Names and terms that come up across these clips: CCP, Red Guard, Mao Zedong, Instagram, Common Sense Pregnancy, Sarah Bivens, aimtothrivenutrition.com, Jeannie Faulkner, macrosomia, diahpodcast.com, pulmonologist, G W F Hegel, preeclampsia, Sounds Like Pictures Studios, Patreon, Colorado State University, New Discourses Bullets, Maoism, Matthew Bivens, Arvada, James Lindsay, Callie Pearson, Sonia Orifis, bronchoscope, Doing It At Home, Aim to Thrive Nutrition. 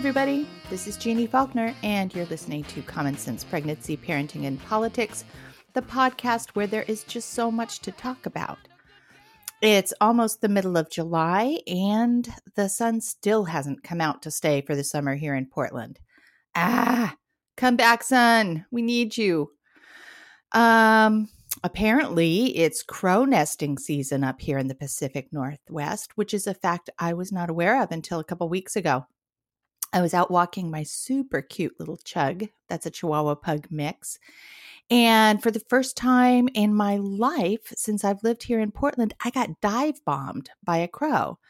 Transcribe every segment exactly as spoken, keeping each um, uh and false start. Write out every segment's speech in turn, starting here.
everybody. This is Jeannie Faulkner, and you're listening to Common Sense Pregnancy, Parenting, and Politics, the podcast where there is just so much to talk about. It's almost the middle of July, and the sun still hasn't come out to stay for the summer here in Portland. Ah, come back, sun. We need you. Um, apparently, it's crow nesting season up here in the Pacific Northwest, which is a fact I was not aware of until a couple weeks ago. I was out walking my super cute little Chug. That's a Chihuahua Pug mix. And for the first time in my life since I've lived here in Portland, I got dive bombed by a crow.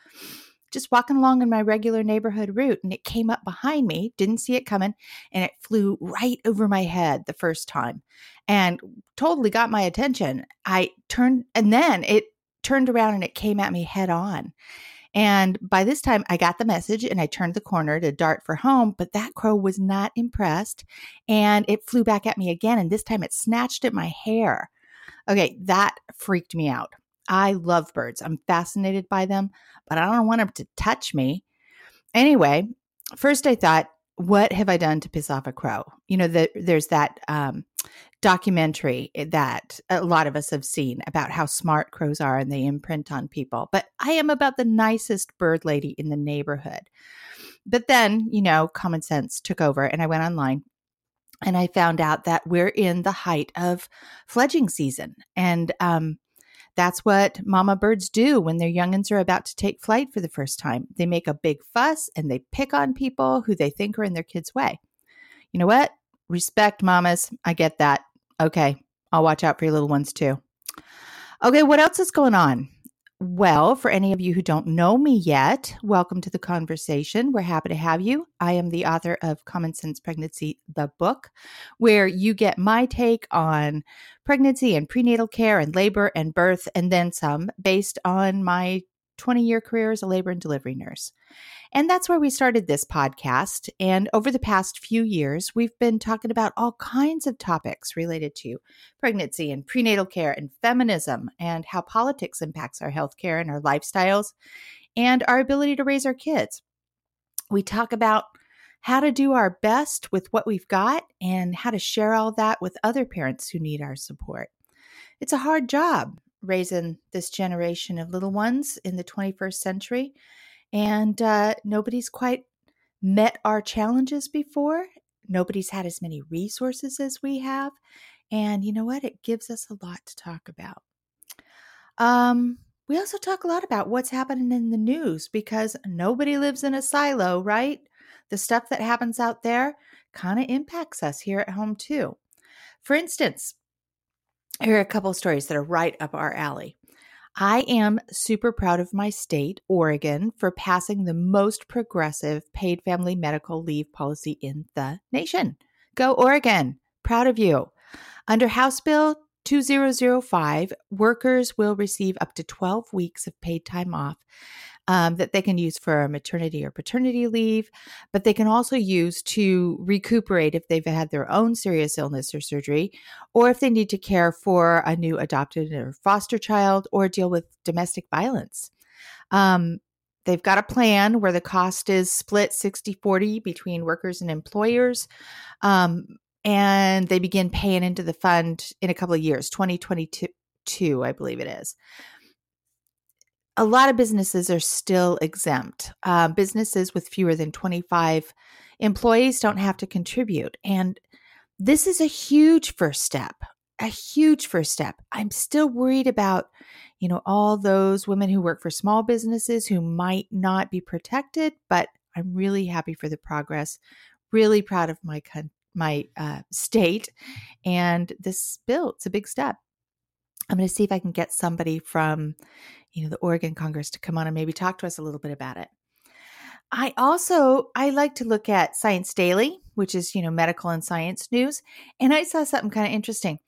Just walking along in my regular neighborhood route, and it came up behind me, didn't see it coming, and it flew right over my head the first time and totally got my attention. I turned, and then it turned around and it came at me head on. And by this time, I got the message and I turned the corner to dart for home, but that crow was not impressed, and it flew back at me again, and this time it snatched at my hair. Okay, that freaked me out. I love birds. I'm fascinated by them, but I don't want them to touch me. Anyway, first I thought, what have I done to piss off a crow? You know, the, there's that um, documentary that a lot of us have seen about how smart crows are and they imprint on people. But I am about the nicest bird lady in the neighborhood. But then, you know, common sense took over, and I went online and I found out that we're in the height of fledging season. And um, that's what mama birds do when their youngins are about to take flight for the first time. They make a big fuss and they pick on people who they think are in their kids' way. You know what? Respect, mamas. I get that. Okay, I'll watch out for your little ones too. Okay, what else is going on? Well, for any of you who don't know me yet, welcome to the conversation. We're happy to have you. I am the author of Common Sense Pregnancy, the book, where you get my take on pregnancy and prenatal care and labor and birth, and then some, based on my twenty-year career as a labor and delivery nurse. And that's where we started this podcast. And over the past few years, we've been talking about all kinds of topics related to pregnancy and prenatal care and feminism and how politics impacts our healthcare and our lifestyles and our ability to raise our kids. We talk about how to do our best with what we've got and how to share all that with other parents who need our support. It's a hard job raising this generation of little ones in the twenty-first century. And uh, nobody's quite met our challenges before. Nobody's had as many resources as we have. And you know what? It gives us a lot to talk about. Um, we also talk a lot about what's happening in the news, because nobody lives in a silo, right? The stuff that happens out there kind of impacts us here at home too. For instance, here are a couple of stories that are right up our alley. I am super proud of my state, Oregon, for passing the most progressive paid family medical leave policy in the nation. Go Oregon. Proud of you. Under House Bill two thousand five, workers will receive up to twelve weeks of paid time off um, that they can use for maternity or paternity leave, but they can also use to recuperate if they've had their own serious illness or surgery, or if they need to care for a new adopted or foster child or deal with domestic violence. Um, They've got a plan where the cost is split sixty forty between workers and employers. Um, And they begin paying into the fund in a couple of years, twenty twenty-two, I believe it is. A lot of businesses are still exempt. Uh, businesses with fewer than twenty-five employees don't have to contribute. And this is a huge first step, a huge first step. I'm still worried about, you know, all those women who work for small businesses who might not be protected, but I'm really happy for the progress, really proud of my country. my uh, state, and this bill, it's a big step. I'm going to see if I can get somebody from, you know, the Oregon Congress to come on and maybe talk to us a little bit about it. I also, I like to look at Science Daily, which is, you know, medical and science news. And I saw something kind of interesting.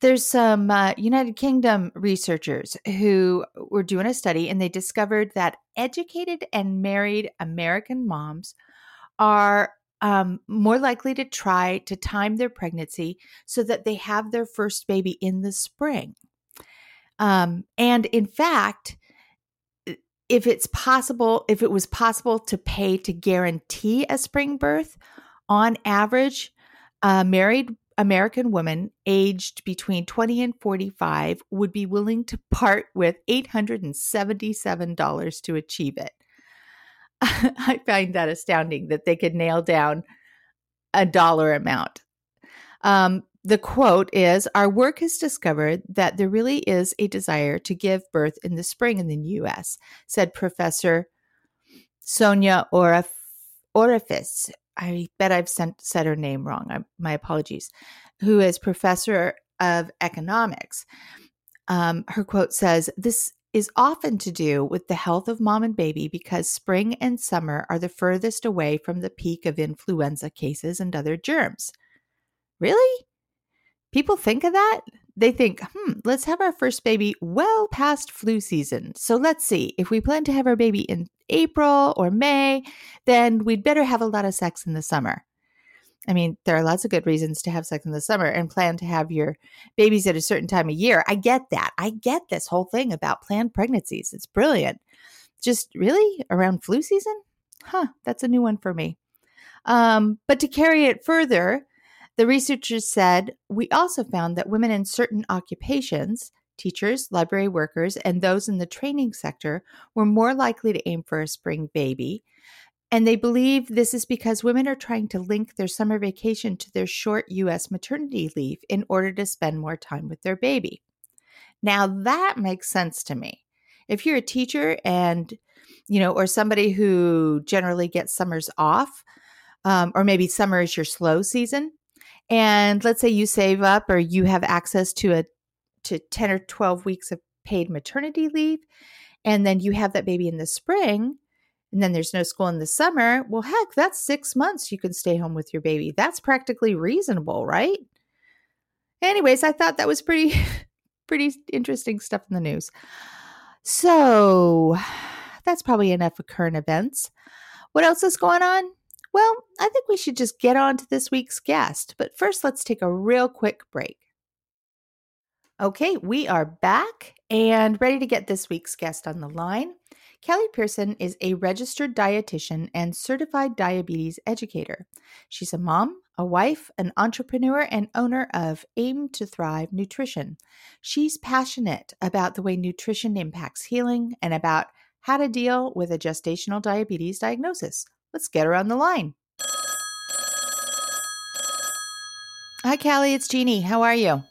There's some uh, United Kingdom researchers who were doing a study, and they discovered that educated and married American moms are Um, more likely to try to time their pregnancy so that they have their first baby in the spring. Um, and in fact, if it's possible, if it was possible to pay to guarantee a spring birth, on average, a married American woman aged between twenty and forty-five would be willing to part with eight hundred seventy-seven dollars to achieve it. I find that astounding that they could nail down a dollar amount. Um, the quote is, "Our work has discovered that there really is a desire to give birth in the spring in the U S," said Professor Sonia Orif- Orifis. I bet I've sent, said her name wrong. I, my apologies. Who is professor of economics. Um, her quote says, "This is often to do with the health of mom and baby because spring and summer are the furthest away from the peak of influenza cases and other germs." Really? People think of that? They think, hmm, let's have our first baby well past flu season. So let's see, if we plan to have our baby in April or May, then we'd better have a lot of sex in the summer. I mean, there are lots of good reasons to have sex in the summer and plan to have your babies at a certain time of year. I get that. I get this whole thing about planned pregnancies. It's brilliant. Just really around flu season? Huh, that's a new one for me. Um, but to carry it further, the researchers said, "We also found that women in certain occupations, teachers, library workers, and those in the training sector were more likely to aim for a spring baby. And they believe this is because women are trying to link their summer vacation to their short U S maternity leave in order to spend more time with their baby." Now that makes sense to me. If you're a teacher and, you know, or somebody who generally gets summers off, um, or maybe summer is your slow season, and let's say you save up or you have access to a to ten or twelve weeks of paid maternity leave, and then you have that baby in the spring, and then there's no school in the summer. Well, heck, that's six months you can stay home with your baby. That's practically reasonable, right? Anyways, I thought that was pretty, pretty interesting stuff in the news. So that's probably enough of current events. What else is going on? Well, I think we should just get on to this week's guest, but first let's take a real quick break. Okay, we are back and ready to get this week's guest on the line. Callie Pearson is a registered dietitian and certified diabetes educator. She's a mom, a wife, an entrepreneur, and owner of Aim to Thrive Nutrition. She's passionate about the way nutrition impacts healing and about how to deal with a gestational diabetes diagnosis. Let's get her on the line. Hi, Callie. It's Jeannie. How are you?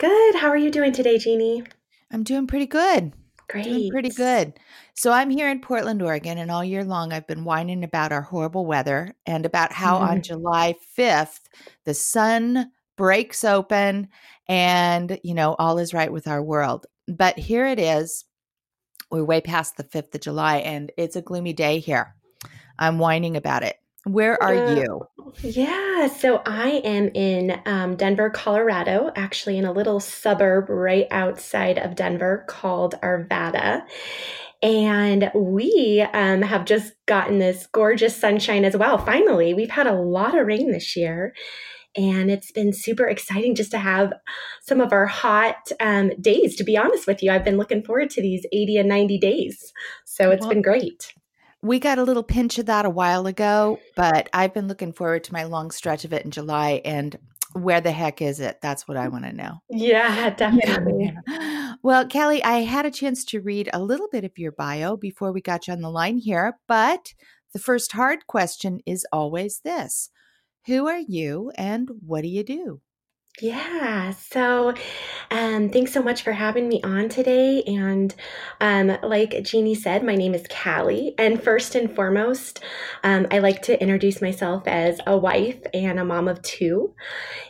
Good. How are you doing today, Jeannie? I'm doing pretty good. Great. Doing pretty good. So I'm here in Portland, Oregon, and all year long I've been whining about our horrible weather and about how mm-hmm. on July fifth the sun breaks open and, you know, all is right with our world. But here it is. We're way past the fifth of July, and it's a gloomy day here. I'm whining about it. Where are uh, you? Yeah, so I am in um, Denver, Colorado, actually in a little suburb right outside of Denver called Arvada. And we um, have just gotten this gorgeous sunshine as well. Finally, we've had a lot of rain this year. And it's been super exciting just to have some of our hot um, days, to be honest with you. I've been looking forward to these eighty and ninety days. So it's well, been great. We got a little pinch of that a while ago, but I've been looking forward to my long stretch of it in July. And where the heck is it? That's what I want to know. Yeah, definitely. Yeah. Well, Callie, I had a chance to read a little bit of your bio before we got you on the line here, but the first hard question is always this. Who are you and what do you do? Yeah. So, um, thanks so much for having me on today. And, um, like Jeannie said, my name is Callie. And first and foremost, um, I like to introduce myself as a wife and a mom of two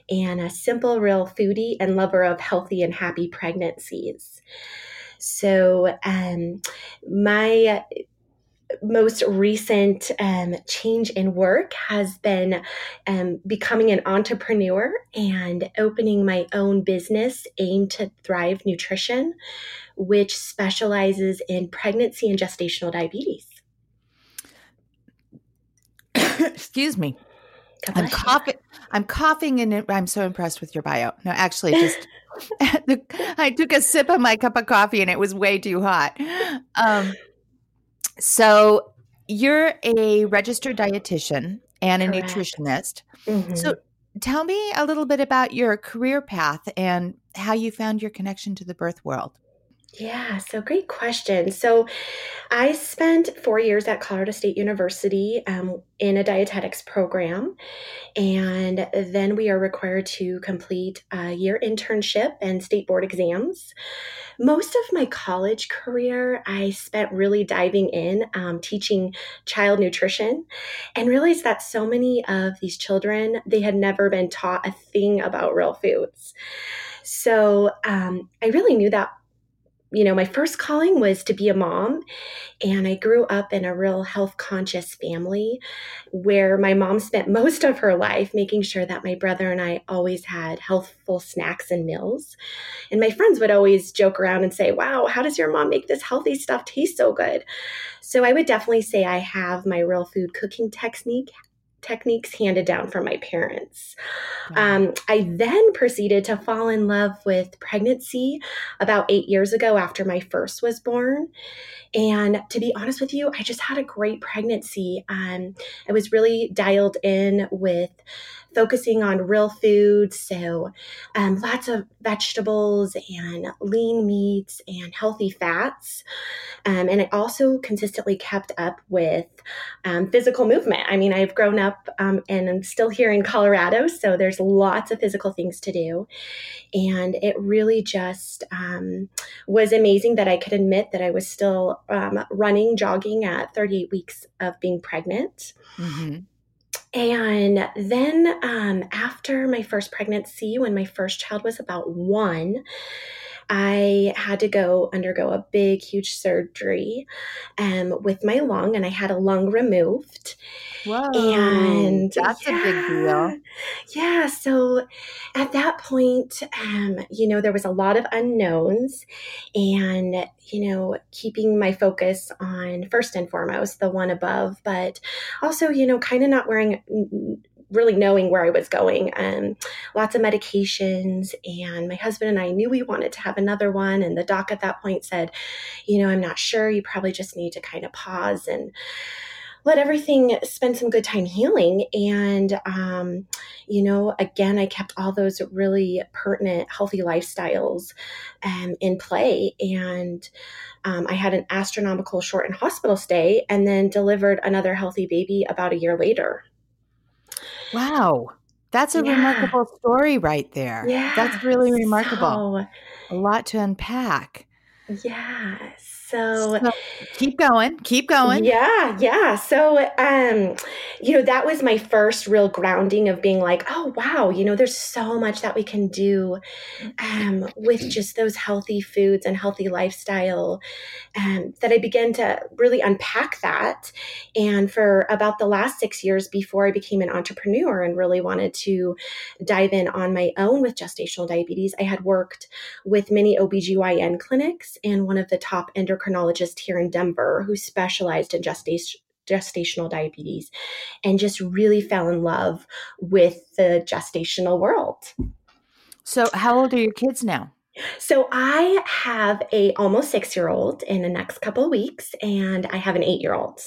and a simple, real foodie and lover of healthy and happy pregnancies. So, um, my most recent um, change in work has been um, becoming an entrepreneur and opening my own business, Aim to Thrive Nutrition, which specializes in pregnancy and gestational diabetes. Excuse me. I'm coughing. I'm coughing and I'm so impressed with your bio. No, actually, just I took a sip of my cup of coffee and it was way too hot. Um So you're a registered dietitian and a Correct. nutritionist. Mm-hmm. So tell me a little bit about your career path and how you found your connection to the birth world. Yeah, so great question. So I spent four years at Colorado State University um, in a dietetics program, and then we are required to complete a year internship and state board exams. Most of my college career, I spent really diving in, um, teaching child nutrition, and realized that so many of these children, they had never been taught a thing about real foods. So um, I really knew that you know, my first calling was to be a mom, and I grew up in a real health conscious family where my mom spent most of her life making sure that my brother and I always had healthful snacks and meals. And my friends would always joke around and say, wow, how does your mom make this healthy stuff taste so good? So I would definitely say I have my real food cooking technique techniques handed down from my parents. Wow. Um, I then proceeded to fall in love with pregnancy about eight years ago after my first was born. And to be honest with you, I just had a great pregnancy. Um, I was really dialed in with focusing on real food. So um, lots of vegetables and lean meats and healthy fats. Um, and I also consistently kept up with um, physical movement. I mean, I've grown up um, and I'm still here in Colorado, so there's lots of physical things to do. And it really just um, was amazing that I could admit that I was still um, running, jogging at thirty-eight weeks of being pregnant. Mm-hmm. And then um, after my first pregnancy, when my first child was about one, I had to go undergo a big, huge surgery um, with my lung, and I had a lung removed. Whoa, and that's yeah, a big deal. Yeah, so at that point, um, you know, there was a lot of unknowns, and, you know, keeping my focus on first and foremost, the one above, but also, you know, kind of not wearing... really knowing where I was going. Um, lots of medications, and my husband and I knew we wanted to have another one. And the doc at that point said, you know, I'm not sure. You probably just need to kind of pause and let everything spend some good time healing. And, um, you know, again, I kept all those really pertinent, healthy lifestyles um, in play. And um, I had an astronomical shortened hospital stay and then delivered another healthy baby about a year later. Wow. That's a yeah. remarkable story right there. Yeah. That's really remarkable. So, a lot to unpack. Yeah. So, so keep going, keep going. Yeah. Yeah. So, um, you know, that was my first real grounding of being like, oh, wow, you know, there's so much that we can do um, with just those healthy foods and healthy lifestyle um, that I began to really unpack that. And for about the last six years before I became an entrepreneur and really wanted to dive in on my own with gestational diabetes, I had worked with many O B G Y N clinics and one of the top endocrinologists here in Denver who specialized in gestation, gestational diabetes, and just really fell in love with the gestational world. So how old are your kids now? So I have a almost six-year-old in the next couple of weeks, and I have an eight-year-old.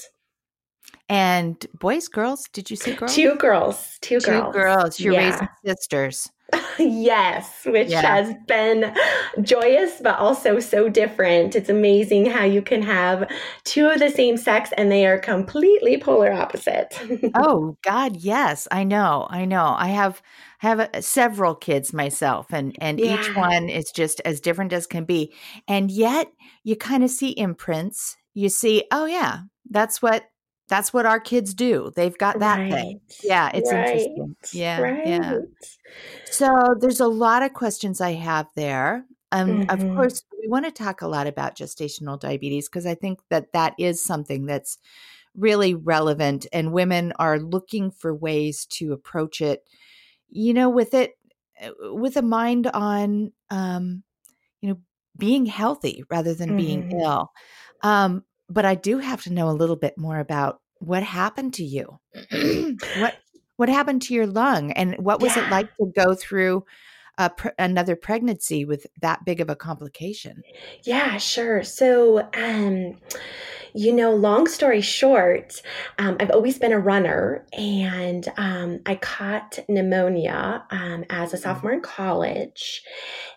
And boys, girls, did you say girls? Two girls. Two, two girls. Two girls. You're yeah. raising sisters. Yes, which yeah. has been joyous, but also so different. It's amazing how you can have two of the same sex and they are completely polar opposite. Oh God, yes, I know, I know. I have I have a, several kids myself, and and yeah. each one is just as different as can be, and yet you kind of see imprints. You see, oh yeah, that's what. That's what our kids do. They've got that right. thing. Yeah, it's right. interesting. Yeah, right. yeah. So there's a lot of questions I have there. Um, mm-hmm. Of course, we want to talk a lot about gestational diabetes because I think that that is something that's really relevant, and women are looking for ways to approach it, you know, with it, with a mind on, um, you know, being healthy rather than mm-hmm. being ill. Um, But I do have to know a little bit more about what happened to you. what what happened to your lung, and what was yeah. it like to go through a pr- another pregnancy with that big of a complication? Yeah, sure. So, um, You know, long story short, um, I've always been a runner, and um, I caught pneumonia um, as a sophomore in college.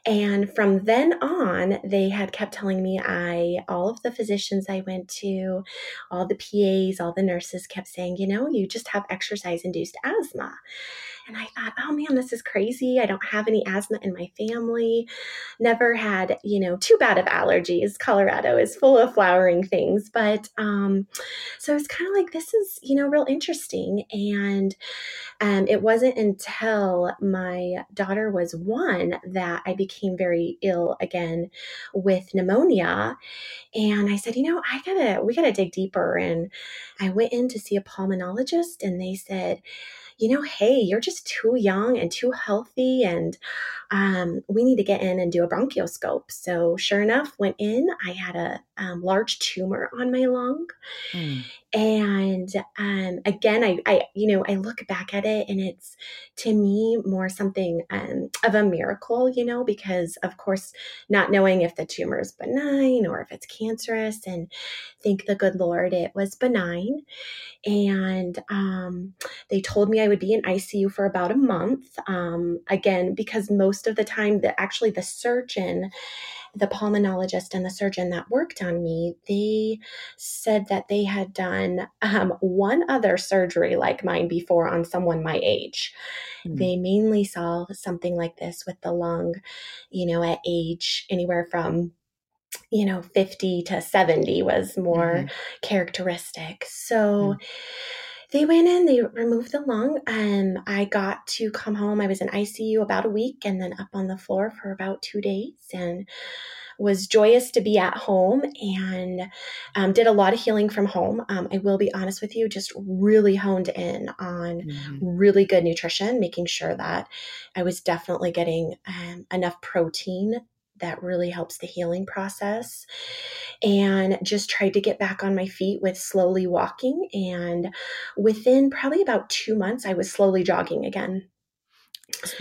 And from then on, they had kept telling me I, all of the physicians I went to, all the P As, all the nurses kept saying, you know, you just have exercise-induced asthma. And I thought, oh man, this is crazy. I don't have any asthma in my family. Never had, you know, too bad of allergies. Colorado is full of flowering things. But um, so I was kind of like, this is, you know, real interesting. And um, it wasn't until my daughter was one that I became very ill again with pneumonia. And I said, you know, I gotta, we gotta dig deeper. And I went in to see a pulmonologist, and they said, you know, hey, you're just too young and too healthy, and um, we need to get in and do a bronchoscope. So sure enough, went in. I had a um, large tumor on my lung. Mm. And um, again, I, I, you know, I look back at it, and it's to me more something um, of a miracle, you know, because of course, not knowing if the tumor is benign or if it's cancerous, and thank the good Lord it was benign. And um, they told me I would be in I C U for about a month. Um, again, because most of the time, the actually the surgeon. The pulmonologist and the surgeon that worked on me, they said that they had done um, one other surgery like mine before on someone my age. Mm-hmm. They mainly saw something like this with the lung, you know, at age anywhere from, you know, fifty to seventy was more mm-hmm. characteristic. So mm-hmm. They went in, they removed the lung. Um, I got to come home. I was in I C U about a week and then up on the floor for about two days and was joyous to be at home, and um, did a lot of healing from home. Um, I will be honest with you, just really honed in on mm-hmm. really good nutrition, making sure that I was definitely getting um, enough protein that really helps the healing process, and just tried to get back on my feet with slowly walking. And within probably about two months, I was slowly jogging again.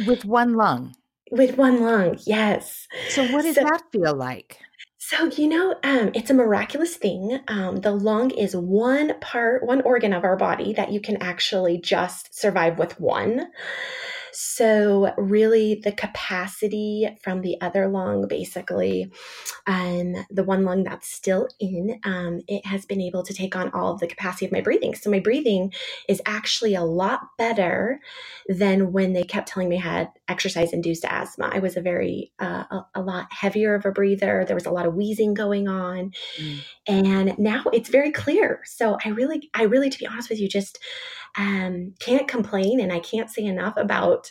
With one lung? With one lung, yes. So what does so- that feel like? So, you know, um, it's a miraculous thing. Um, the lung is one part, one organ of our body that you can actually just survive with one. So really the capacity from the other lung, basically, um, the one lung that's still in, um, it has been able to take on all of the capacity of my breathing. So my breathing is actually a lot better than when they kept telling me I had exercise-induced asthma. I was a very, uh, a, a lot heavier of a breather. There was a lot of wheezing going on. Mm. And now it's very clear. So I really, I really, to be honest with you, just um, can't complain. And I can't say enough about,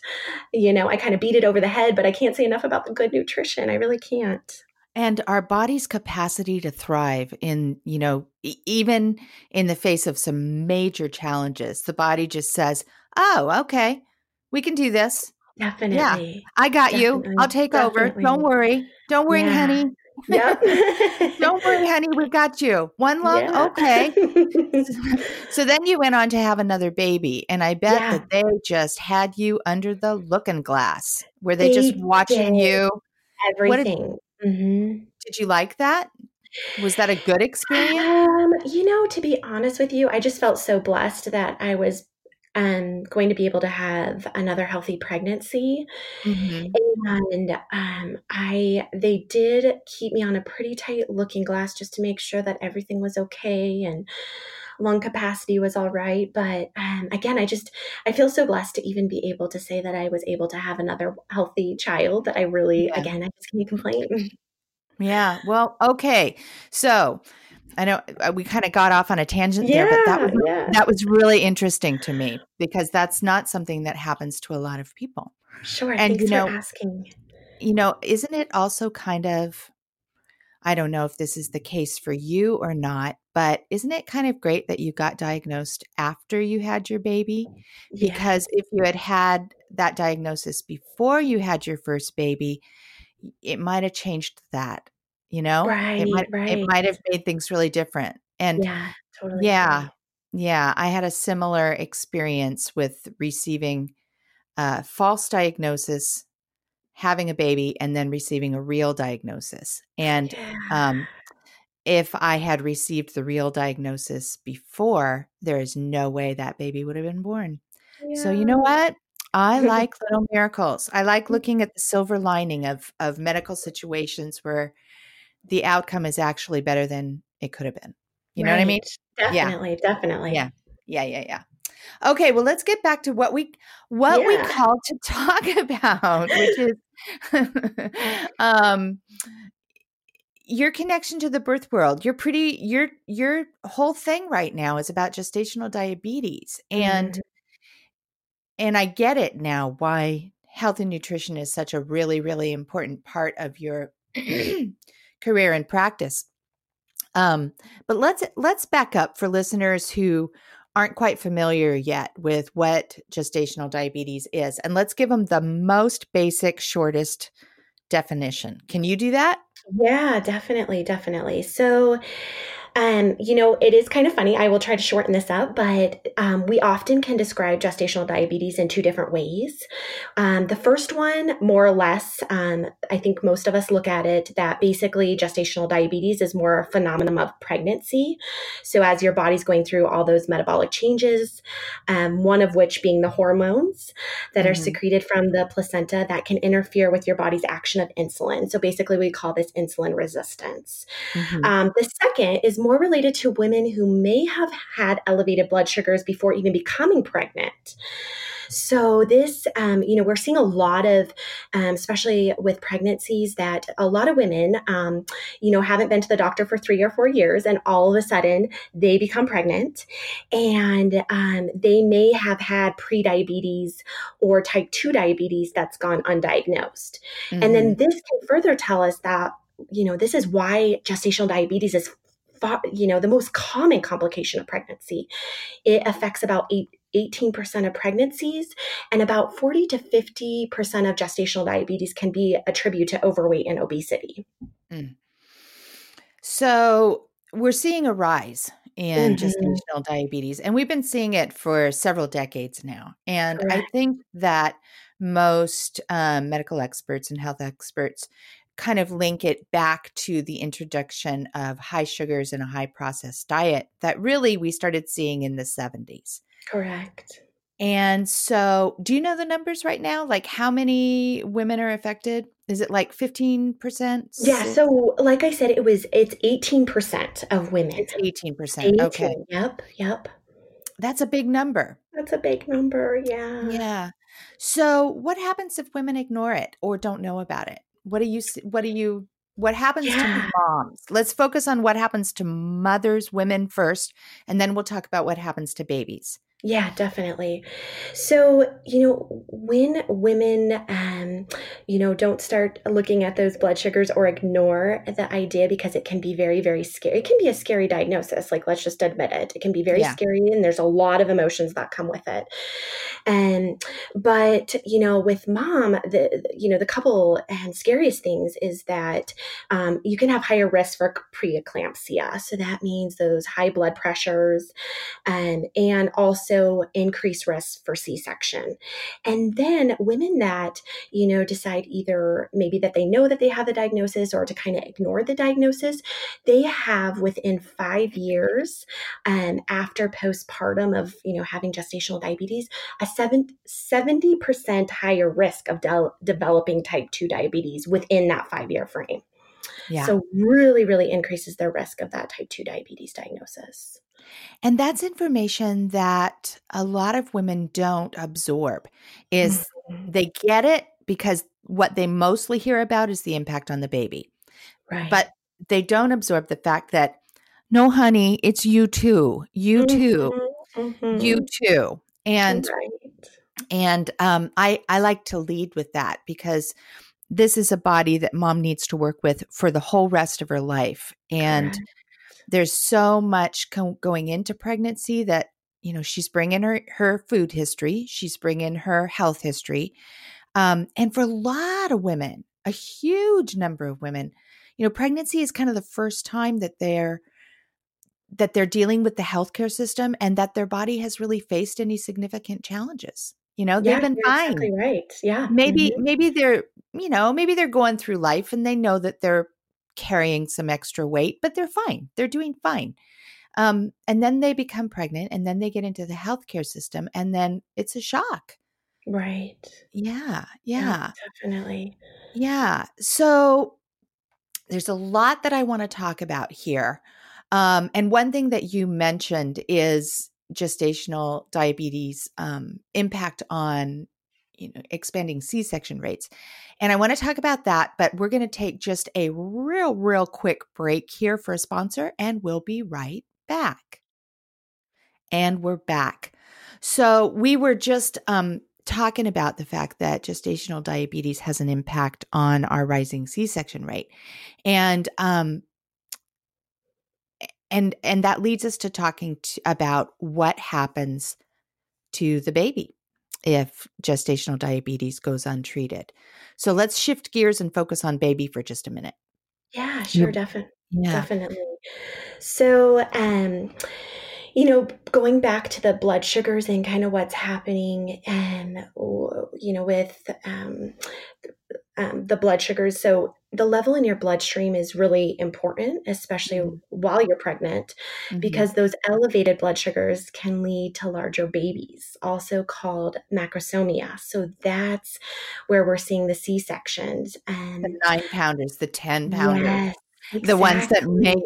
you know, I kind of beat it over the head, but I can't say enough about the good nutrition. I really can't. And our body's capacity to thrive in, you know, e- even in the face of some major challenges, the body just says, oh, okay, we can do this. Definitely. Yeah, I got Definitely. you. I'll take Definitely. over. Don't worry. Don't worry, yeah. honey. Yep. Don't worry, honey. We got you. One lung. Yeah. Okay. So then you went on to have another baby. And I bet yeah. that they just had you under the looking glass. Were they, they just watching you? Everything. Did, mm-hmm. did you like that? Was that a good experience? Um, you know, to be honest with you, I just felt so blessed that I was Um, going to be able to have another healthy pregnancy. Mm-hmm. And um, I, they did keep me on a pretty tight looking glass just to make sure that everything was okay and lung capacity was all right. But um, again, I just, I feel so blessed to even be able to say that I was able to have another healthy child that I really, yeah. again, I just can't complain. Yeah. Well, okay. So I know we kind of got off on a tangent yeah, there, but that was, yeah. that was really interesting to me because that's not something that happens to a lot of people. Sure. And thanks you know, for asking. You know, isn't it also kind of, I don't know if this is the case for you or not, but isn't it kind of great that you got diagnosed after you had your baby? Yeah. Because if you had had that diagnosis before you had your first baby, it might have changed that. You know, right, it, might, right. it might have made things really different. And yeah, totally yeah, right. yeah, I had a similar experience with receiving a false diagnosis, having a baby, and then receiving a real diagnosis. And yeah. um, if I had received the real diagnosis before, there is no way that baby would have been born. Yeah. So you know what? I like little miracles. I like looking at the silver lining of of medical situations where the outcome is actually better than it could have been. You right. know what I mean? Definitely, yeah. definitely. Yeah, yeah, yeah, yeah. Okay, well, let's get back to what we what yeah. we called to talk about, which is um, your connection to the birth world. You're pretty. Your your whole thing right now is about gestational diabetes, and mm. and I get it now why health and nutrition is such a really, really important part of your career and practice. Um, but let's let's back up for listeners who aren't quite familiar yet with what gestational diabetes is. And let's give them the most basic, shortest definition. Can you do that? Yeah, definitely. Definitely. So, um, you know, it is kind of funny. I will try to shorten this up, but um, we often can describe gestational diabetes in two different ways. Um, the first one, more or less, um, I think most of us look at it that basically gestational diabetes is more a phenomenon of pregnancy. So as your body's going through all those metabolic changes, um, one of which being the hormones that mm-hmm. are secreted from the placenta that can interfere with your body's action of insulin. So basically we call this insulin resistance. Mm-hmm. Um, the second is more more related to women who may have had elevated blood sugars before even becoming pregnant. So this, um, you know, we're seeing a lot of, um, especially with pregnancies, that a lot of women, um, you know, haven't been to the doctor for three or four years, and all of a sudden they become pregnant, and um, they may have had prediabetes or type two diabetes that's gone undiagnosed. Mm-hmm. And then this can further tell us that, you know, this is why gestational diabetes is you know, the most common complication of pregnancy. It affects about eight, eighteen percent of pregnancies, and about forty to fifty percent of gestational diabetes can be attributed to overweight and obesity. Mm. So we're seeing a rise in mm-hmm. gestational diabetes, and we've been seeing it for several decades now. And Correct. I think that most um, medical experts and health experts kind of link it back to the introduction of high sugars and a high processed diet that really we started seeing in the seventies. Correct. And so do you know the numbers right now? Like how many women are affected? Is it like fifteen percent? Yeah. So like I said, it was, it's eighteen percent of women. It's eighteen percent. Okay. Yep. Yep. That's a big number. That's a big number. Yeah. Yeah. So what happens if women ignore it or don't know about it? What do you, what do you, what happens yeah. to moms? Let's focus on what happens to mothers, women first, and then we'll talk about what happens to babies. Yeah, definitely. So, you know, when women, um, you know, don't start looking at those blood sugars or ignore the idea, because it can be very, very scary. It can be a scary diagnosis. Like, let's just admit it. It can be very yeah. scary, and there's a lot of emotions that come with it. And, um, but, you know, with mom, the, you know, the couple and scariest things is that, um, you can have higher risk for preeclampsia. So that means those high blood pressures, and, and also also increased risk for C-section. And then women that, you know, decide either maybe that they know that they have the diagnosis or to kind of ignore the diagnosis, they have within five years um, after postpartum of, you know, having gestational diabetes, a seven, seventy percent higher risk of de- developing type two diabetes within that five-year frame. Yeah. So really, really increases their risk of that type two diabetes diagnosis. And that's information that a lot of women don't absorb. Is mm-hmm. they get it because what they mostly hear about is the impact on the baby. Right. But they don't absorb the fact that, no, honey, it's you too, you mm-hmm. too, mm-hmm. you too. And, right. and um, I, I like to lead with that, because this is a body that mom needs to work with for the whole rest of her life. And Correct. There's so much co- going into pregnancy that, you know, she's bringing her, her food history. She's bringing her health history. Um, and for a lot of women, a huge number of women, you know, pregnancy is kind of the first time that they're, that they're dealing with the healthcare system, and that their body has really faced any significant challenges. You know, they've yeah, been fine. Exactly right. Yeah. Maybe, mm-hmm. maybe they're, you know, maybe they're going through life and they know that they're carrying some extra weight, but they're fine. They're doing fine. Um, and then they become pregnant, and then they get into the healthcare system, and then it's a shock. Right. Yeah. Yeah. Yeah, definitely. Yeah. So there's a lot that I want to talk about here. Um, and one thing that you mentioned is gestational diabetes um, impact on, you know, expanding C-section rates. And I want to talk about that, but we're going to take just a real, real quick break here for a sponsor, and we'll be right back. And we're back. So we were just um, talking about the fact that gestational diabetes has an impact on our rising C-section rate. And, um, and, and that leads us to talking to, about what happens to the baby if gestational diabetes goes untreated. So let's shift gears and focus on baby for just a minute. Yeah, sure. Definitely. Yeah. Definitely. So, um, you know, going back to the blood sugars and kind of what's happening and, you know, with, um, Um, the blood sugars. So the level in your bloodstream is really important, especially mm-hmm. while you're pregnant, mm-hmm. because those elevated blood sugars can lead to larger babies, also called macrosomia. So that's where we're seeing the C-sections. And the nine pounders, the ten pounders, yes, exactly. The ones that make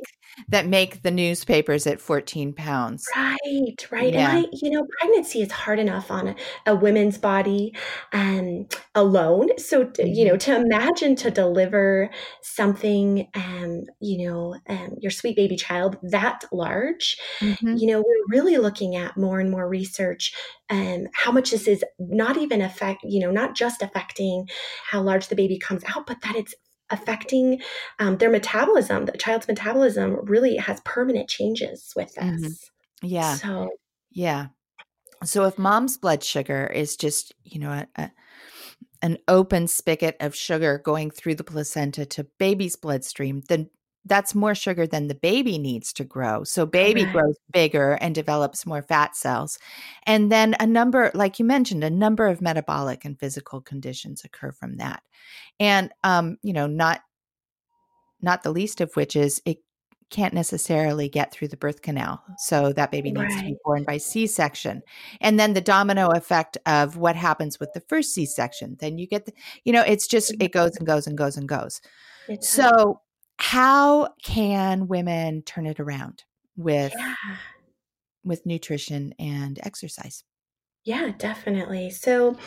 that make the newspapers at fourteen pounds. Right, right. Yeah. And I, you know, pregnancy is hard enough on a, a woman's body um, alone. So, to, you know, to imagine to deliver something, um, you know, um, your sweet baby child that large, mm-hmm. you know, we're really looking at more and more research and um, how much this is not even affect, you know, not just affecting how large the baby comes out, but that it's affecting um, their metabolism. The child's metabolism really has permanent changes with this. Mm-hmm. Yeah. So, yeah. So if mom's blood sugar is just, you know, a, a, an open spigot of sugar going through the placenta to baby's bloodstream, then that's more sugar than the baby needs to grow. So baby right. grows bigger and develops more fat cells. And then a number, like you mentioned, a number of metabolic and physical conditions occur from that. And, um, you know, not, not the least of which is it can't necessarily get through the birth canal. So that baby needs right. to be born by C-section. And then the domino effect of what happens with the first C-section, then you get the, you know, it's just, it goes and goes and goes and goes. It's so, how can women turn it around with yeah. with nutrition and exercise? Yeah, definitely. So,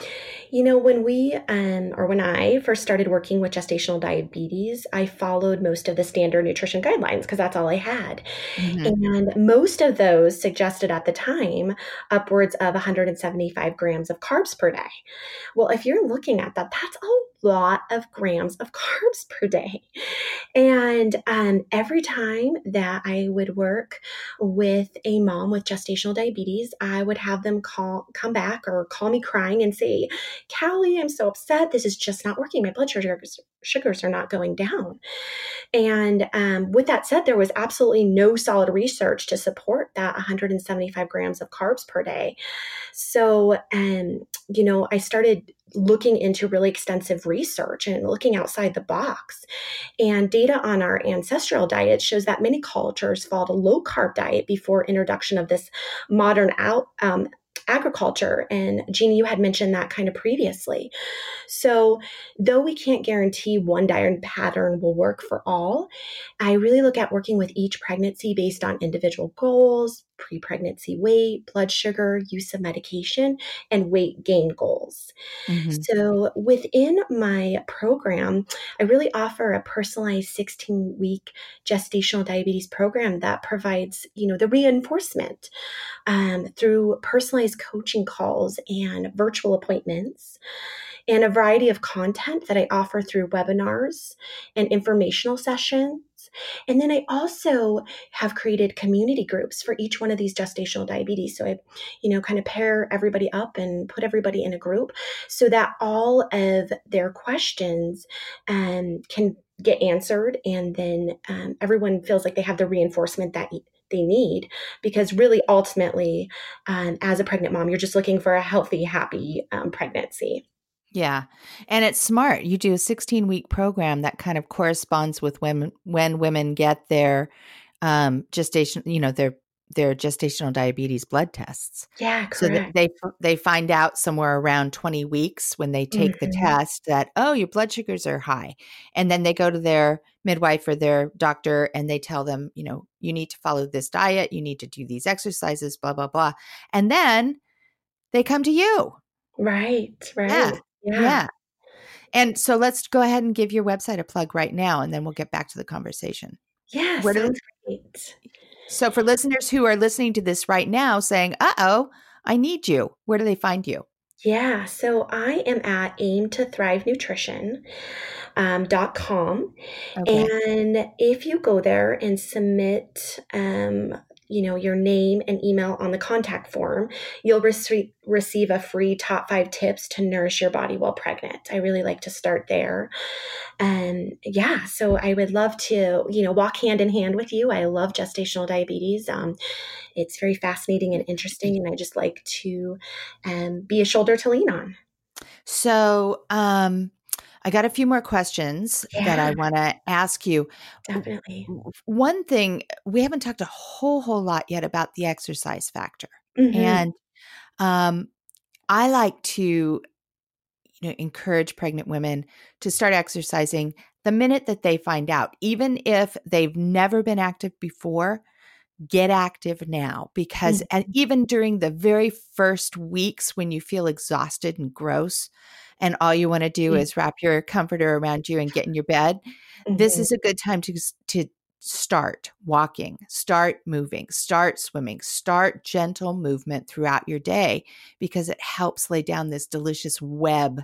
you know, when we, um, or when I first started working with gestational diabetes, I followed most of the standard nutrition guidelines because that's all I had. Mm-hmm. And most of those suggested at the time upwards of one hundred seventy-five grams of carbs per day. Well, if you're looking at that, that's a lot of grams of carbs per day. And um, every time that I would work with a mom with gestational diabetes, I would have them call, come back or call me crying and say, Callie, I'm so upset. This is just not working. My blood sugars, sugars are not going down. And um, with that said, there was absolutely no solid research to support that one hundred seventy-five grams of carbs per day. So, um, you know, I started looking into really extensive research and looking outside the box. And data on our ancestral diet shows that many cultures followed a low-carb diet before introduction of this modern out, um, agriculture. And Jeannie, you had mentioned that kind of previously. So though we can't guarantee one diet pattern will work for all, I really look at working with each pregnancy based on individual goals, pre-pregnancy weight, blood sugar, use of medication, and weight gain goals. Mm-hmm. So within my program, I really offer a personalized sixteen-week gestational diabetes program that provides, you know, the reinforcement um, through personalized coaching calls and virtual appointments, and a variety of content that I offer through webinars and informational sessions. And then I also have created community groups for each one of these gestational diabetes. So I, you know, kind of pair everybody up and put everybody in a group so that all of their questions um, can get answered. And then um, everyone feels like they have the reinforcement that they need, because really ultimately um, as a pregnant mom, you're just looking for a healthy, happy um, pregnancy. Yeah. And it's smart. You do a sixteen-week program that kind of corresponds with women when women get their um, gestation, you know, their their gestational diabetes blood tests. Yeah, correct. So that they they find out somewhere around twenty weeks when they take mm-hmm. the test that, oh, your blood sugars are high. And then they go to their midwife or their doctor and they tell them, you know, you need to follow this diet, you need to do these exercises, blah, blah, blah. And then they come to you. Right, right. Yeah. Yeah. yeah. And so let's go ahead and give your website a plug right now, and then we'll get back to the conversation. Yeah, what sounds we- great. So for listeners who are listening to this right now saying, uh-oh, I need you, where do they find you? Yeah, so I am at aim to thrive nutrition dot com. Okay. And if you go there and submit um you know, your name and email on the contact form, you'll receive receive a free top five tips to nourish your body while pregnant. I really like to start there. Um, yeah, so I would love to, you know, walk hand in hand with you. I love gestational diabetes. Um, it's very fascinating and interesting, and I just like to um, be a shoulder to lean on. So um, I got a few more questions yeah. that I want to ask you. Definitely. One thing, we haven't talked a whole, whole lot yet about the exercise factor. Mm-hmm. And um, I like to, you know, encourage pregnant women to start exercising the minute that they find out, even if they've never been active before. Get active now, because mm-hmm. and even during the very first weeks when you feel exhausted and gross and all you want to do mm-hmm. is wrap your comforter around you and get in your bed, mm-hmm. this is a good time to to start walking, start moving, start swimming, start gentle movement throughout your day, because it helps lay down this delicious web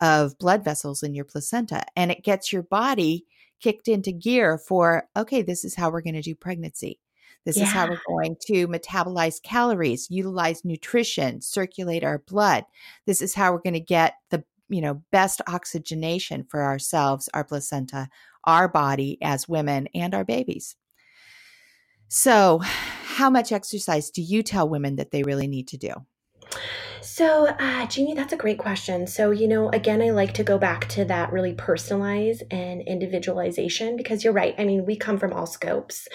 of blood vessels in your placenta, and it gets your body kicked into gear for, okay, this is how we're going to do pregnancy. This yeah. is how we're going to metabolize calories, utilize nutrition, circulate our blood. This is how we're going to get the, you know, best oxygenation for ourselves, our placenta, our body as women, and our babies. So how much exercise do you tell women that they really need to do? So, uh, Jeannie, that's a great question. So, you know, again, I like to go back to that really personalize and individualization, because you're right. I mean, we come from all scopes.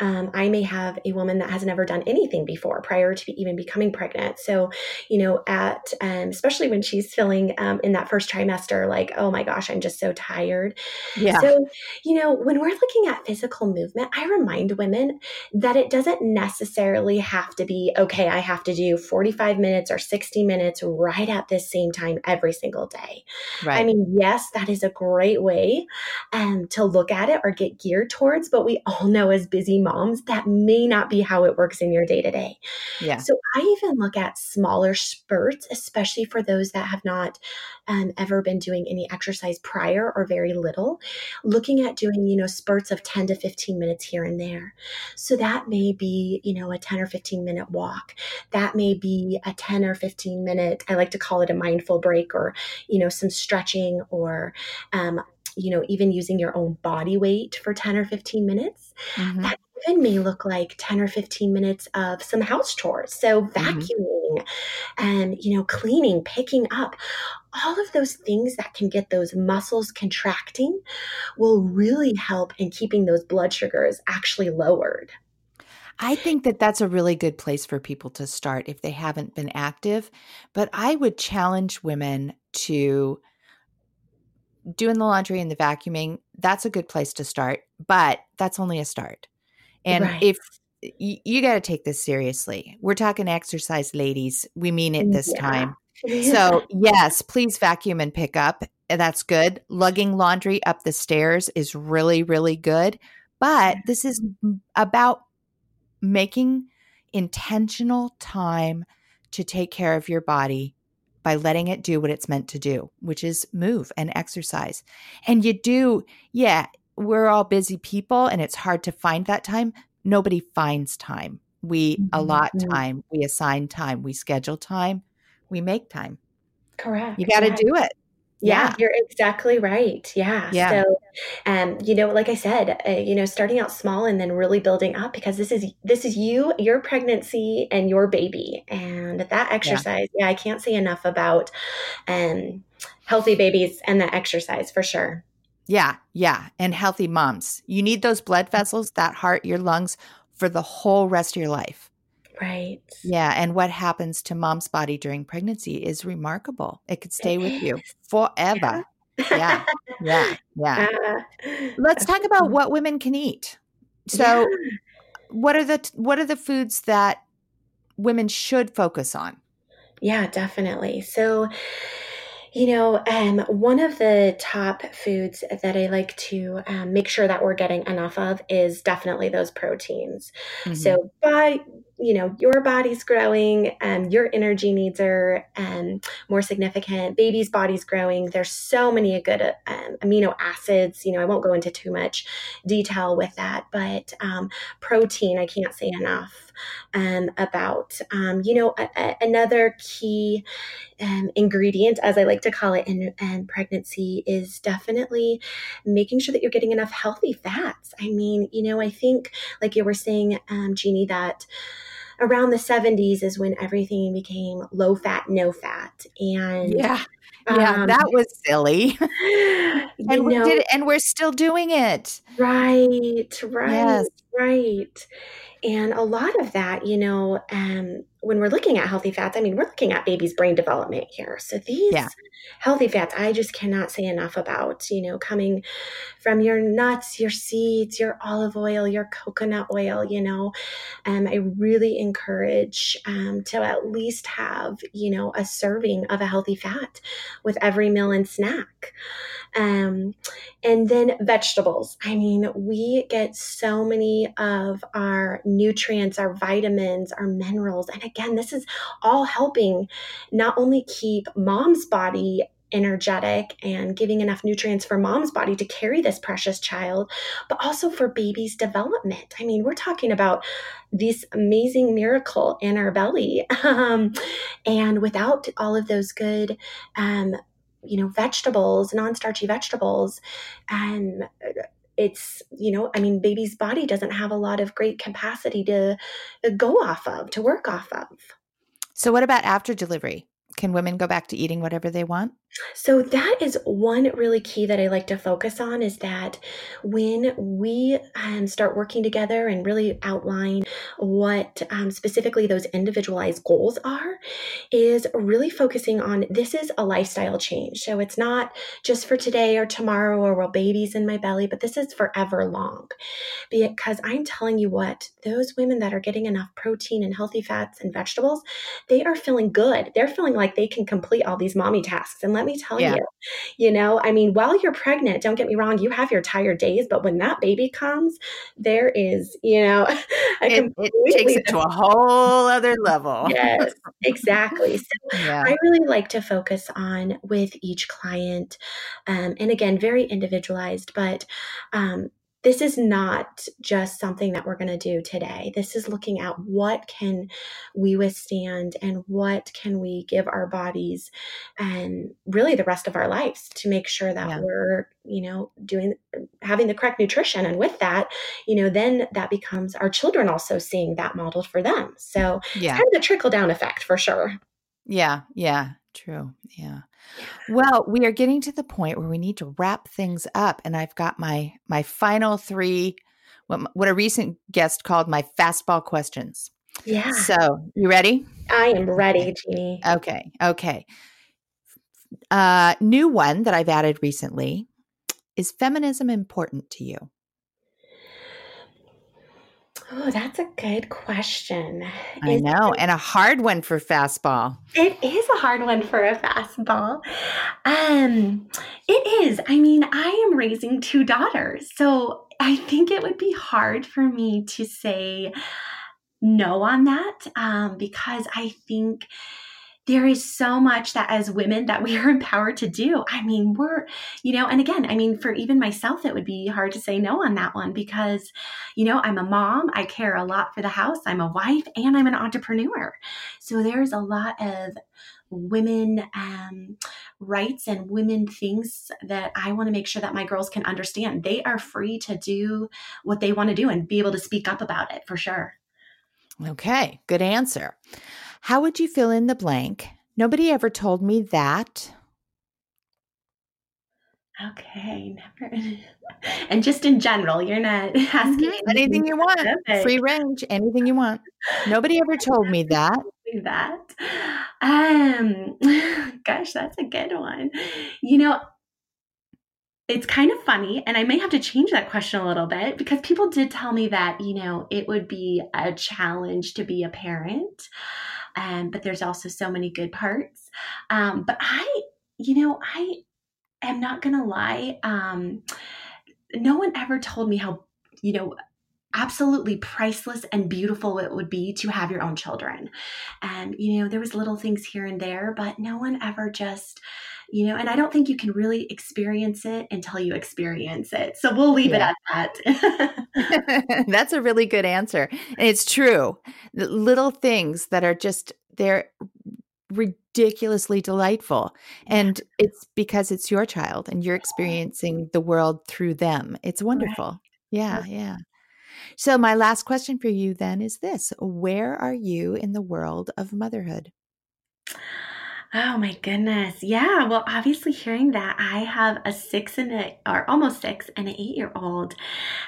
Um, I may have a woman that has never done anything before prior to even becoming pregnant. So, you know, at, um, especially when she's feeling um, in that first trimester, like, oh my gosh, I'm just so tired. Yeah. So, you know, when we're looking at physical movement, I remind women that it doesn't necessarily have to be, okay, I have to do forty-five minutes or sixty minutes right at this same time every single day. Right. I mean, yes, that is a great way um, to look at it or get geared towards, but we all know as busy moms, that may not be how it works in your day to day. Yeah. So I even look at smaller spurts, especially for those that have not um, ever been doing any exercise prior or very little, looking at doing, you know, spurts of ten to fifteen minutes here and there. So that may be, you know, a ten or fifteen minute walk. That may be a ten or fifteen minute, I like to call it a mindful break, or, you know, some stretching, or, um, you know, even using your own body weight for ten or fifteen minutes. Mm-hmm. That even may look like ten or fifteen minutes of some house chores. So vacuuming mm-hmm. and, you know, cleaning, picking up, all of those things that can get those muscles contracting will really help in keeping those blood sugars actually lowered. I think that that's a really good place for people to start if they haven't been active, but I would challenge women to doing the laundry and the vacuuming. That's a good place to start, but that's only a start. And right. if you, you got to take this seriously, we're talking exercise, ladies, we mean it this yeah. time. So yes, please vacuum and pick up. That's good. Lugging laundry up the stairs is really, really good, but this is about making intentional time to take care of your body by letting it do what it's meant to do, which is move and exercise. And you do, yeah, we're all busy people and it's hard to find that time. Nobody finds time. We mm-hmm. allot time, we assign time, we schedule time, we make time. Correct. You got to do it. Yeah, yeah, you're exactly right. Yeah. yeah. So, um, you know, like I said, uh, you know, starting out small and then really building up, because this is, this is you, your pregnancy and your baby, and that exercise. Yeah. yeah I can't say enough about, um, healthy babies and that exercise for sure. Yeah. Yeah. And healthy moms. You need those blood vessels, that heart, your lungs for the whole rest of your life. Right. Yeah. And what happens to mom's body during pregnancy is remarkable. It could stay with you forever. Yeah. Yeah. Yeah. yeah. Let's talk about what women can eat. So yeah. what are the, what are the foods that women should focus on? Yeah, definitely. So, you know, um, one of the top foods that I like to um, make sure that we're getting enough of is definitely those proteins. Mm-hmm. So, by you know, your body's growing, um, your energy needs are um, more significant. Baby's body's growing. There's so many good um, amino acids. You know, I won't go into too much detail with that, but um, protein, I can't say enough um, about. Um, you know, a, a, another key um, ingredient, as I like to call it in, in pregnancy, is definitely making sure that you're getting enough healthy fats. I mean, you know, I think like you were saying, um, Jeannie, that around the seventies is when everything became low fat, no fat. And yeah, yeah, um, that was silly. and, know, we did it, and we're still doing it. Right, right, yes. right. And a lot of that, you know, um, when we're looking at healthy fats, I mean, we're looking at baby's brain development here. So these yeah. healthy fats, I just cannot say enough about, you know, coming from your nuts, your seeds, your olive oil, your coconut oil, you know, um, I really encourage um, to at least have, you know, a serving of a healthy fat with every meal and snack. Um, and then vegetables. I mean, we get so many of our nutrients, our vitamins, our minerals. And again, this is all helping not only keep mom's body energetic and giving enough nutrients for mom's body to carry this precious child, but also for baby's development. I mean, we're talking about this amazing miracle in our belly. Um, and without all of those good, um, you know, vegetables, non-starchy vegetables, um, it's, you know, I mean, baby's body doesn't have a lot of great capacity to go off of, to work off of. So what about after delivery? Can women go back to eating whatever they want? So that is one really key that I like to focus on is that when we um, start working together and really outline what um, specifically those individualized goals are, is really focusing on this is a lifestyle change. So it's not just for today or tomorrow or while baby's in my belly, but this is forever long. Because I'm telling you what, those women that are getting enough protein and healthy fats and vegetables, they are feeling good. They're feeling like they can complete all these mommy tasks. And let me tell yeah. you, you know, I mean, while you're pregnant, don't get me wrong, you have your tired days, but when that baby comes, there is, you know, it, it takes it to a whole other level. Yes, exactly. So yeah. I really like to focus on with each client. Um, and again, very individualized, but, um, this is not just something that we're going to do today. This is looking at what can we withstand and what can we give our bodies and really the rest of our lives to make sure that yeah. we're, you know, doing, having the correct nutrition. And with that, you know, then that becomes our children also seeing that modeled for them. So yeah. it's kind of the trickle down effect for sure. Yeah. Yeah. True. Yeah. Well, we are getting to the point where we need to wrap things up. And I've got my, my final three, what, what a recent guest called my fastball questions. Yeah. So you ready? I am ready, Jeannie. Okay. Okay. Uh, new one that I've added recently. Is feminism important to you? Oh, that's a good question. I is know. It, and a hard one for fastball. It is a hard one for a fastball. Um, it is. I mean, I am raising two daughters, so I think it would be hard for me to say no on that, um, because I think there is so much that as women that we are empowered to do. I mean, we're, you know, and again, I mean, for even myself, it would be hard to say no on that one because, you know, I'm a mom, I care a lot for the house, I'm a wife, and I'm an entrepreneur. So there's a lot of women um, rights and women things that I want to make sure that my girls can understand. They are free to do what they want to do and be able to speak up about it for sure. Okay, good answer. How would you fill in the blank? Nobody ever told me that. Okay, never. And just in general, you're not asking mm-hmm. anything, anything you want. Perfect. Free range, anything you want. Nobody ever told me that. That. Um, gosh, that's a good one. You know, it's kind of funny, and I may have to change that question a little bit, because people did tell me that, you know, it would be a challenge to be a parent, um, but there's also so many good parts. Um, but I, you know, I am not going to lie. Um, no one ever told me how, you know, absolutely priceless and beautiful it would be to have your own children. And, you know, there was little things here and there, but no one ever just, you know, and I don't think you can really experience it until you experience it. So we'll leave yeah. it at that. That's a really good answer. And it's true. The little things that are just, they're ridiculously delightful. And yeah. it's because it's your child and you're experiencing the world through them. It's wonderful. Right. Yeah. Yeah. So my last question for you then is this: where are you in the world of motherhood? Oh my goodness. Yeah. Well, obviously hearing that, I have a six and a, or almost six and an eight year old.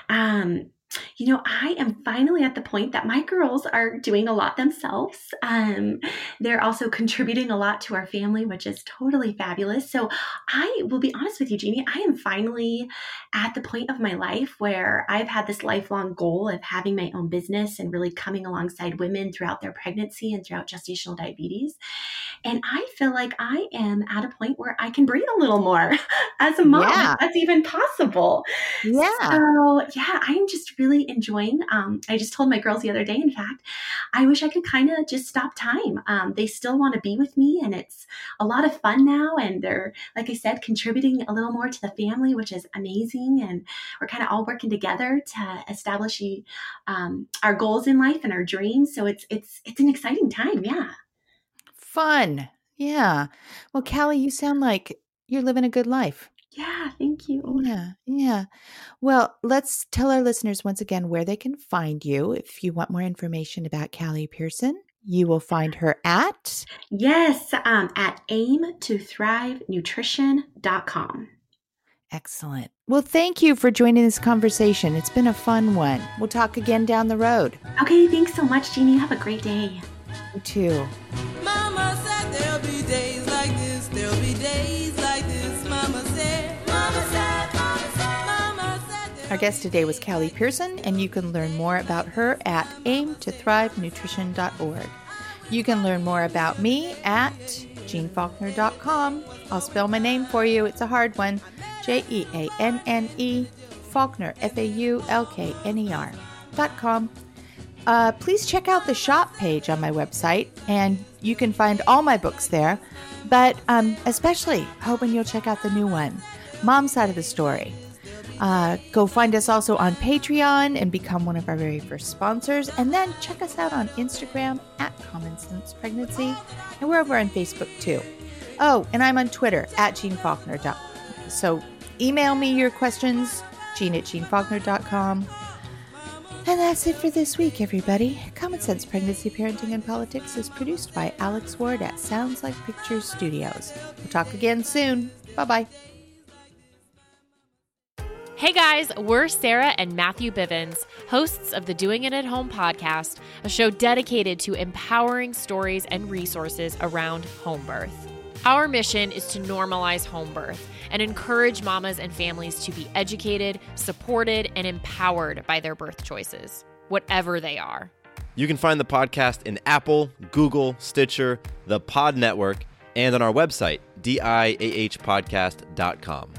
Um, You know, I am finally at the point that my girls are doing a lot themselves. Um, they're also contributing a lot to our family, which is totally fabulous. So I will be honest with you, Jeannie, I am finally at the point of my life where I've had this lifelong goal of having my own business and really coming alongside women throughout their pregnancy and throughout gestational diabetes. And I feel like I am at a point where I can breathe a little more as a mom. Yeah. That's even possible. Yeah. So yeah, I'm just really really enjoying. Um, I just told my girls the other day, in fact, I wish I could kind of just stop time. Um, they still want to be with me, and it's a lot of fun now. And they're, like I said, contributing a little more to the family, which is amazing. And we're kind of all working together to establish um, our goals in life and our dreams. So it's, it's, it's an exciting time. Yeah. Fun. Yeah. Well, Callie, you sound like you're living a good life. Yeah, thank you. Yeah, yeah. Well, let's tell our listeners once again where they can find you. If you want more information about Callie Pearson, you will find her at? Yes, um, at aim to thrive nutrition dot com. Excellent. Well, thank you for joining this conversation. It's been a fun one. We'll talk again down the road. Okay, thanks so much, Jeannie. Have a great day. You too. Mama said there'll be days like this, there'll be days like this, Mama said. Our guest today was Callie Pearson, and you can learn more about her at aim to thrive nutrition dot org. You can learn more about me at jeanne faulkner dot com. I'll spell my name for you. It's a hard one. J E A N N E, Faulkner, F A U L K N E R dot com. Uh, please check out the shop page on my website, and you can find all my books there. But um, especially hoping you'll check out the new one, Mom's Side of the Story. Uh, go find us also on Patreon and become one of our very first sponsors. And then check us out on Instagram at Common Sense Pregnancy. And we're over on Facebook too. Oh, and I'm on Twitter at Jeanne Faulkner. So email me your questions, Jeanne at jeanne faulkner dot com. And that's it for this week, everybody. Common Sense Pregnancy, Parenting, and Politics is produced by Alex Ward at Sounds Like Pictures Studios. We'll talk again soon. Bye-bye. Hey guys, we're Sarah and Matthew Bivens, hosts of the Doing It At Home podcast, a show dedicated to empowering stories and resources around home birth. Our mission is to normalize home birth and encourage mamas and families to be educated, supported, and empowered by their birth choices, whatever they are. You can find the podcast in Apple, Google, Stitcher, the Pod Network, and on our website, D I A H podcast dot com.